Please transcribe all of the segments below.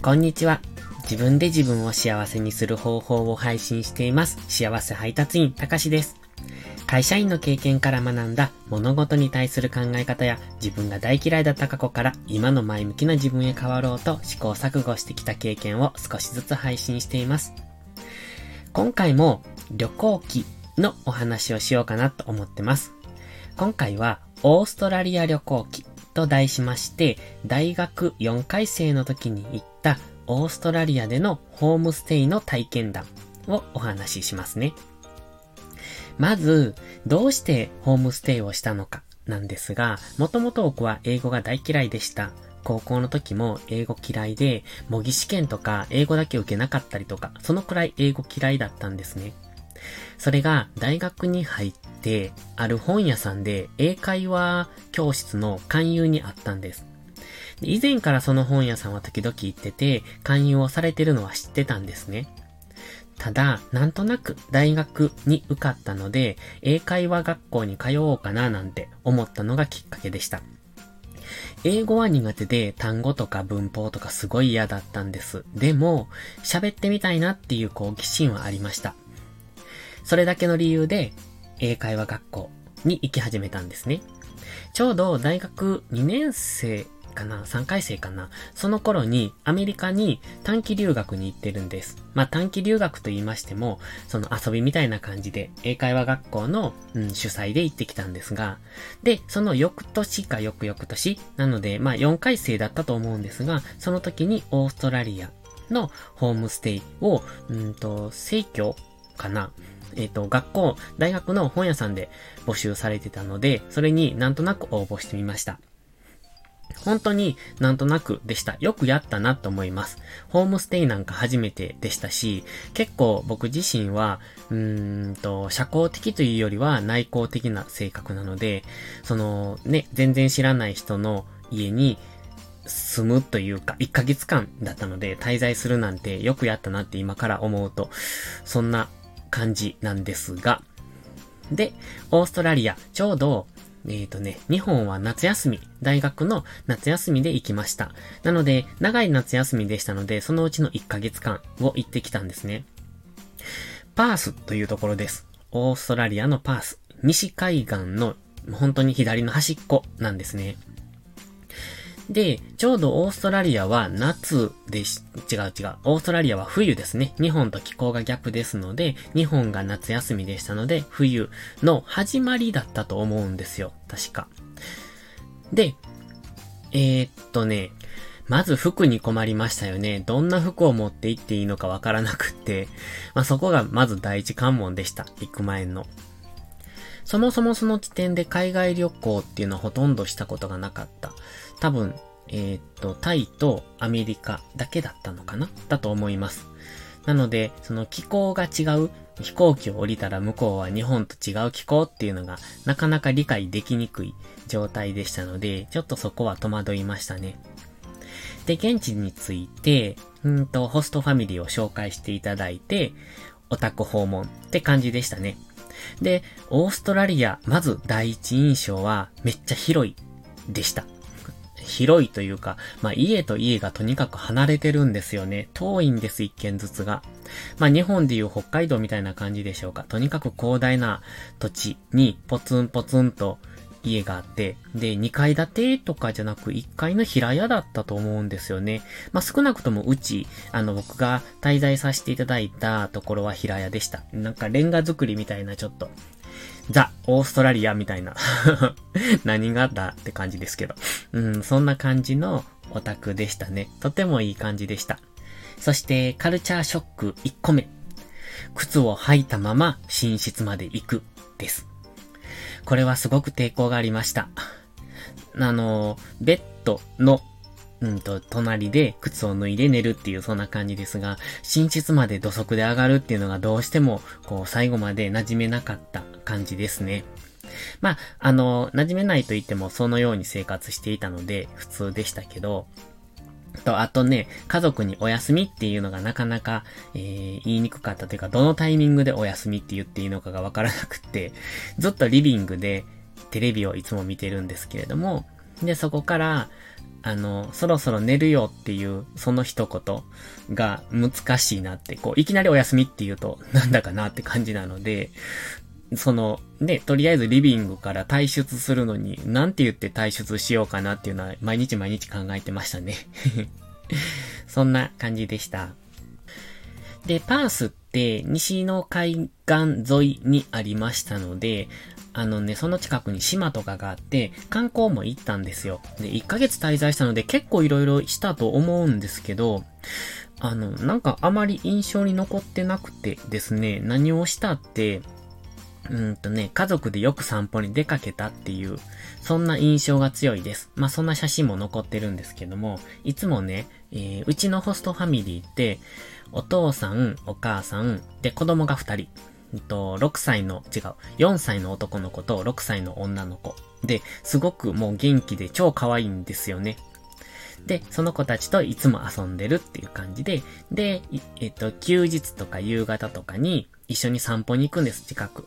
こんにちは。自分で自分を幸せにする方法を配信しています。幸せ配達員たかしです。会社員の経験から学んだ物事に対する考え方や、自分が大嫌いだった過去から今の前向きな自分へ変わろうと試行錯誤してきた経験を少しずつ配信しています。今回も旅行記のお話をしようかなと思ってます。今回はオーストラリア旅行記と題しまして、大学4回生の時に行ったオーストラリアでのホームステイの体験談をお話ししますね。まず、どうしてホームステイをしたのかなんですが、もともと僕は英語が大嫌いでした。高校の時も英語嫌いで、模擬試験とか英語だけ受けなかったりとか、そのくらい英語嫌いだったんですね。それが大学に入って、ある本屋さんで英会話教室の勧誘にあったんです。で、以前からその本屋さんは時々行ってて、勧誘をされてるのは知ってたんですね。ただ、なんとなく大学に受かったので、英会話学校に通おうかななんて思ったのがきっかけでした。英語は苦手で、単語とか文法とかすごい嫌だったんです。でも、喋ってみたいなっていう好奇心はありました。それだけの理由で英会話学校に行き始めたんですね。ちょうど大学2年生かな、3回生かな、その頃にアメリカに短期留学に行ってるんです。まあ短期留学と言いましても、その遊びみたいな感じで英会話学校の、主催で行ってきたんですが、で、その翌年か翌々年なので、まあ4回生だったと思うんですが、その時にオーストラリアのホームステイを、生協かな、大学の本屋さんで募集されてたので、それになんとなく応募してみました。本当になんとなくでした。よくやったなと思います。ホームステイなんか初めてでしたし、結構僕自身は、社交的というよりは内向的な性格なので、全然知らない人の家に住むというか、1ヶ月間だったので、滞在するなんてよくやったなって今から思うと、そんな感じなんですが。で、オーストラリア、ちょうど、日本は夏休み、大学の夏休みで行きました。なので、長い夏休みでしたので、そのうちの1ヶ月間を行ってきたんですね。パースというところです。オーストラリアのパース。西海岸の本当に左の端っこなんですね。で、ちょうどオーストラリアはオーストラリアは冬ですね。日本と気候が逆ですので、日本が夏休みでしたので、冬の始まりだったと思うんですよ。確か。で、まず服に困りましたよね。どんな服を持って行っていいのかわからなくって、まあ、そこがまず第一関門でした。行く前の。そもそもその時点で海外旅行っていうのはほとんどしたことがなかった。多分、タイとアメリカだけだったのかなだと思います。なので、その気候が違う、飛行機を降りたら向こうは日本と違う気候っていうのがなかなか理解できにくい状態でしたので、ちょっとそこは戸惑いましたね。で、現地について、ホストファミリーを紹介していただいて、お宅訪問って感じでしたね。で、オーストラリア、まず第一印象はめっちゃ広いでした。広いというか、まあ家と家がとにかく離れてるんですよね。遠いんです、一軒ずつが。まあ日本でいう北海道みたいな感じでしょうか。とにかく広大な土地にポツンポツンと家があって、で、2階建てとかじゃなく1階の平屋だったと思うんですよね。まあ少なくとも僕が滞在させていただいたところは平屋でした。なんかレンガ作りみたいなちょっと、ザ・オーストラリアみたいな何があったって感じですけど、そんな感じのお宅でしたね。とてもいい感じでした。そしてカルチャーショック1個目、靴を履いたまま寝室まで行くです。これはすごく抵抗がありました。ベッドの隣で靴を脱いで寝るっていうそんな感じですが、寝室まで土足で上がるっていうのがどうしてもこう最後まで馴染めなかった感じですね。まあ、馴染めないと言ってもそのように生活していたので普通でしたけど、あと家族にお休みっていうのがなかなか、言いにくかったというか、どのタイミングでお休みって言っていいのかがわからなくって、ずっとリビングでテレビをいつも見てるんですけれども、で、そこから、そろそろ寝るよっていうその一言が難しいなって、こういきなりお休みって言うとなんだかなって感じなので、とりあえずリビングから退出するのになんて言って退出しようかなっていうのは毎日考えてましたねそんな感じでした。で、パースって西の海岸沿いにありましたので、その近くに島とかがあって、観光も行ったんですよ。で、1ヶ月滞在したので結構いろいろしたと思うんですけど、あまり印象に残ってなくてですね、何をしたって、家族でよく散歩に出かけたっていう、そんな印象が強いです。まあ、そんな写真も残ってるんですけども、いつもね、うちのホストファミリーって、お父さん、お母さん、で、子供が2人。4歳の男の子と6歳の女の子。で、すごくもう元気で超可愛いんですよね。で、その子たちといつも遊んでるっていう感じで、で、休日とか夕方とかに一緒に散歩に行くんです、近く。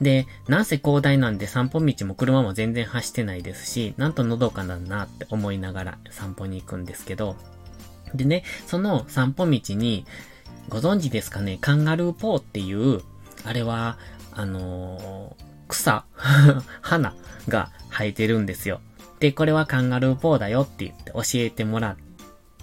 で、なんせ広大なんで散歩道も車も全然走ってないですし、なんとのどかだなって思いながら散歩に行くんですけど、でね、その散歩道に、ご存知ですかね、カンガルーポーっていう、あれは、草花が生えてるんですよ。で、これはカンガルーポーだよって言って教えてもらっ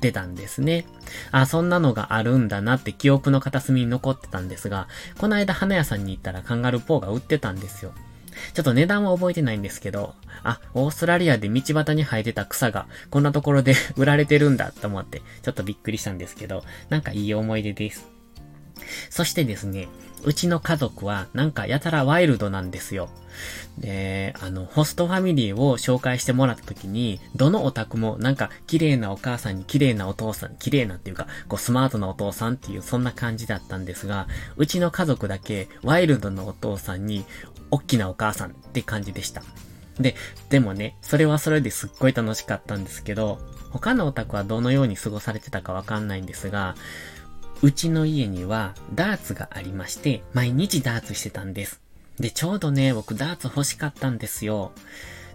てたんですね。あ、そんなのがあるんだなって記憶の片隅に残ってたんですが、この間花屋さんに行ったらカンガルーポーが売ってたんですよ。ちょっと値段は覚えてないんですけど、あ、オーストラリアで道端に生えてた草がこんなところで売られてるんだと思って、ちょっとびっくりしたんですけど、なんかいい思い出です。そしてですね、うちの家族はなんかやたらワイルドなんですよ。で、ホストファミリーを紹介してもらった時に、どのお宅もなんか綺麗なお母さんに綺麗なお父さん、綺麗なっていうか、こうスマートなお父さんっていうそんな感じだったんですが、うちの家族だけワイルドなお父さんにおっきなお母さんって感じでした。でもね、それはそれですっごい楽しかったんですけど、他のお宅はどのように過ごされてたかわかんないんですが、うちの家にはダーツがありまして、毎日ダーツしてたんです。で、ちょうどね、僕ダーツ欲しかったんですよ。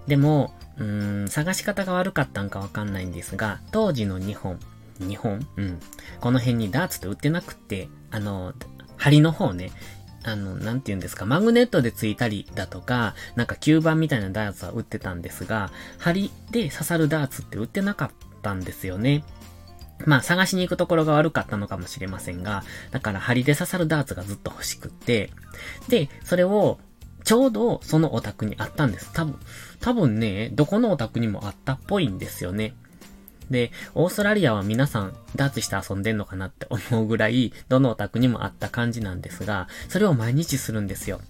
でも、探し方が悪かったんかわかんないんですが、当時の日本この辺にダーツって売ってなくて、針の方ね、なんて言うんですか、マグネットでついたりだとか、なんか吸盤みたいなダーツは売ってたんですが、針で刺さるダーツって売ってなかったんですよね。まあ探しに行くところが悪かったのかもしれませんが、だから針で刺さるダーツがずっと欲しくって、で、それをちょうどそのお宅にあったんです。多分ね、どこのお宅にもあったっぽいんですよね。で、オーストラリアは皆さんダーツして遊んでんのかなって思うぐらい、どのお宅にもあった感じなんですが、それを毎日するんですよ。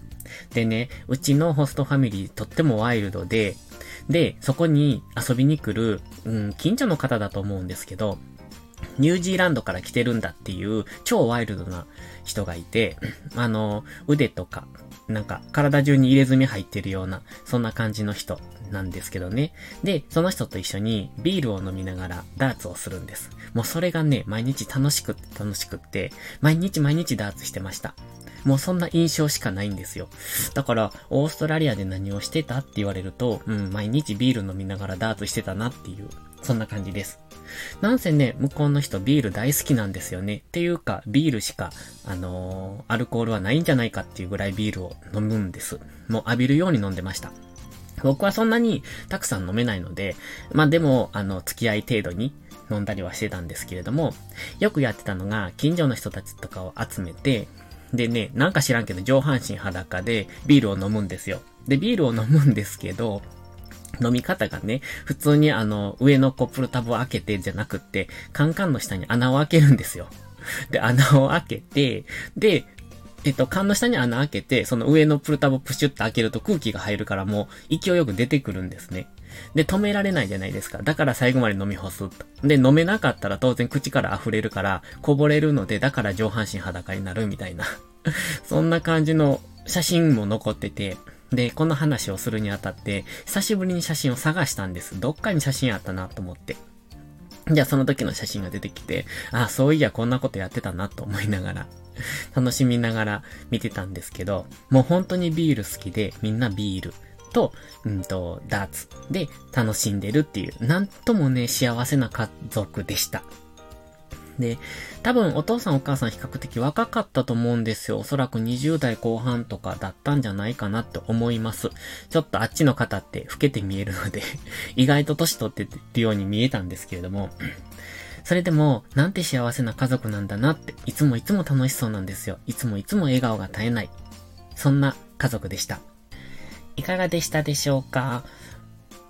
でね、うちのホストファミリーとってもワイルドで、で、そこに遊びに来る、近所の方だと思うんですけど、ニュージーランドから来てるんだっていう超ワイルドな人がいて、腕とか、なんか体中に入れ墨入ってるような、そんな感じの人なんですけどね。で、その人と一緒にビールを飲みながらダーツをするんです。もうそれがね、毎日楽しくって、毎日ダーツしてました。もうそんな印象しかないんですよ。だから、オーストラリアで何をしてたって言われると、毎日ビール飲みながらダーツしてたなっていう、そんな感じです。なんせね、向こうの人ビール大好きなんですよね。っていうか、ビールしか、アルコールはないんじゃないかっていうぐらいビールを飲むんです。もう浴びるように飲んでました。僕はそんなにたくさん飲めないので、まあでも、付き合い程度に飲んだりはしてたんですけれども、よくやってたのが、近所の人たちとかを集めて、でね、なんか知らんけど上半身裸でビールを飲むんですよ。で、ビールを飲むんですけど、飲み方がね、普通に上のコップのタブを開けてじゃなくって、カンカンの下に穴を開けるんですよ。で、穴を開けて、で、缶の下に穴開けて、その上のプルタブをプシュッと開けると空気が入るからもう勢いよく出てくるんですね。で、止められないじゃないですか。だから最後まで飲み干すと。で、飲めなかったら当然口から溢れるからこぼれるので、だから上半身裸になるみたいな。そんな感じの写真も残ってて。で、この話をするにあたって、久しぶりに写真を探したんです。どっかに写真あったなと思って。じゃあその時の写真が出てきて、あ、そういやこんなことやってたなと思いながら、楽しみながら見てたんですけど、もう本当にビール好きで、みんなビール。と、ダーツで楽しんでるっていう、なんともね、幸せな家族でした。で、多分お父さんお母さん比較的若かったと思うんですよ。おそらく20代後半とかだったんじゃないかなと思います。ちょっとあっちの方って老けて見えるので、意外と年取ってるように見えたんですけれども、それでも、なんて幸せな家族なんだなって、いつもいつも楽しそうなんですよ。いつもいつも笑顔が絶えない。そんな家族でした。いかがでしたでしょうか？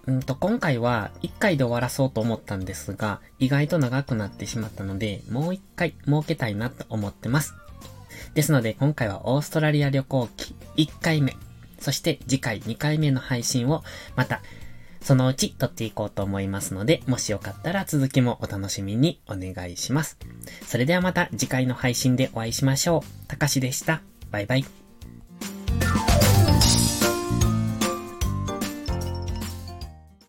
今回は1回で終わらそうと思ったんですが、意外と長くなってしまったので、もう1回設けたいなと思ってます。ですので今回はオーストラリア旅行記1回目、そして次回2回目の配信をまたそのうち撮っていこうと思いますので、もしよかったら続きもお楽しみにお願いします。それではまた次回の配信でお会いしましょう。たかしでした。バイバイ。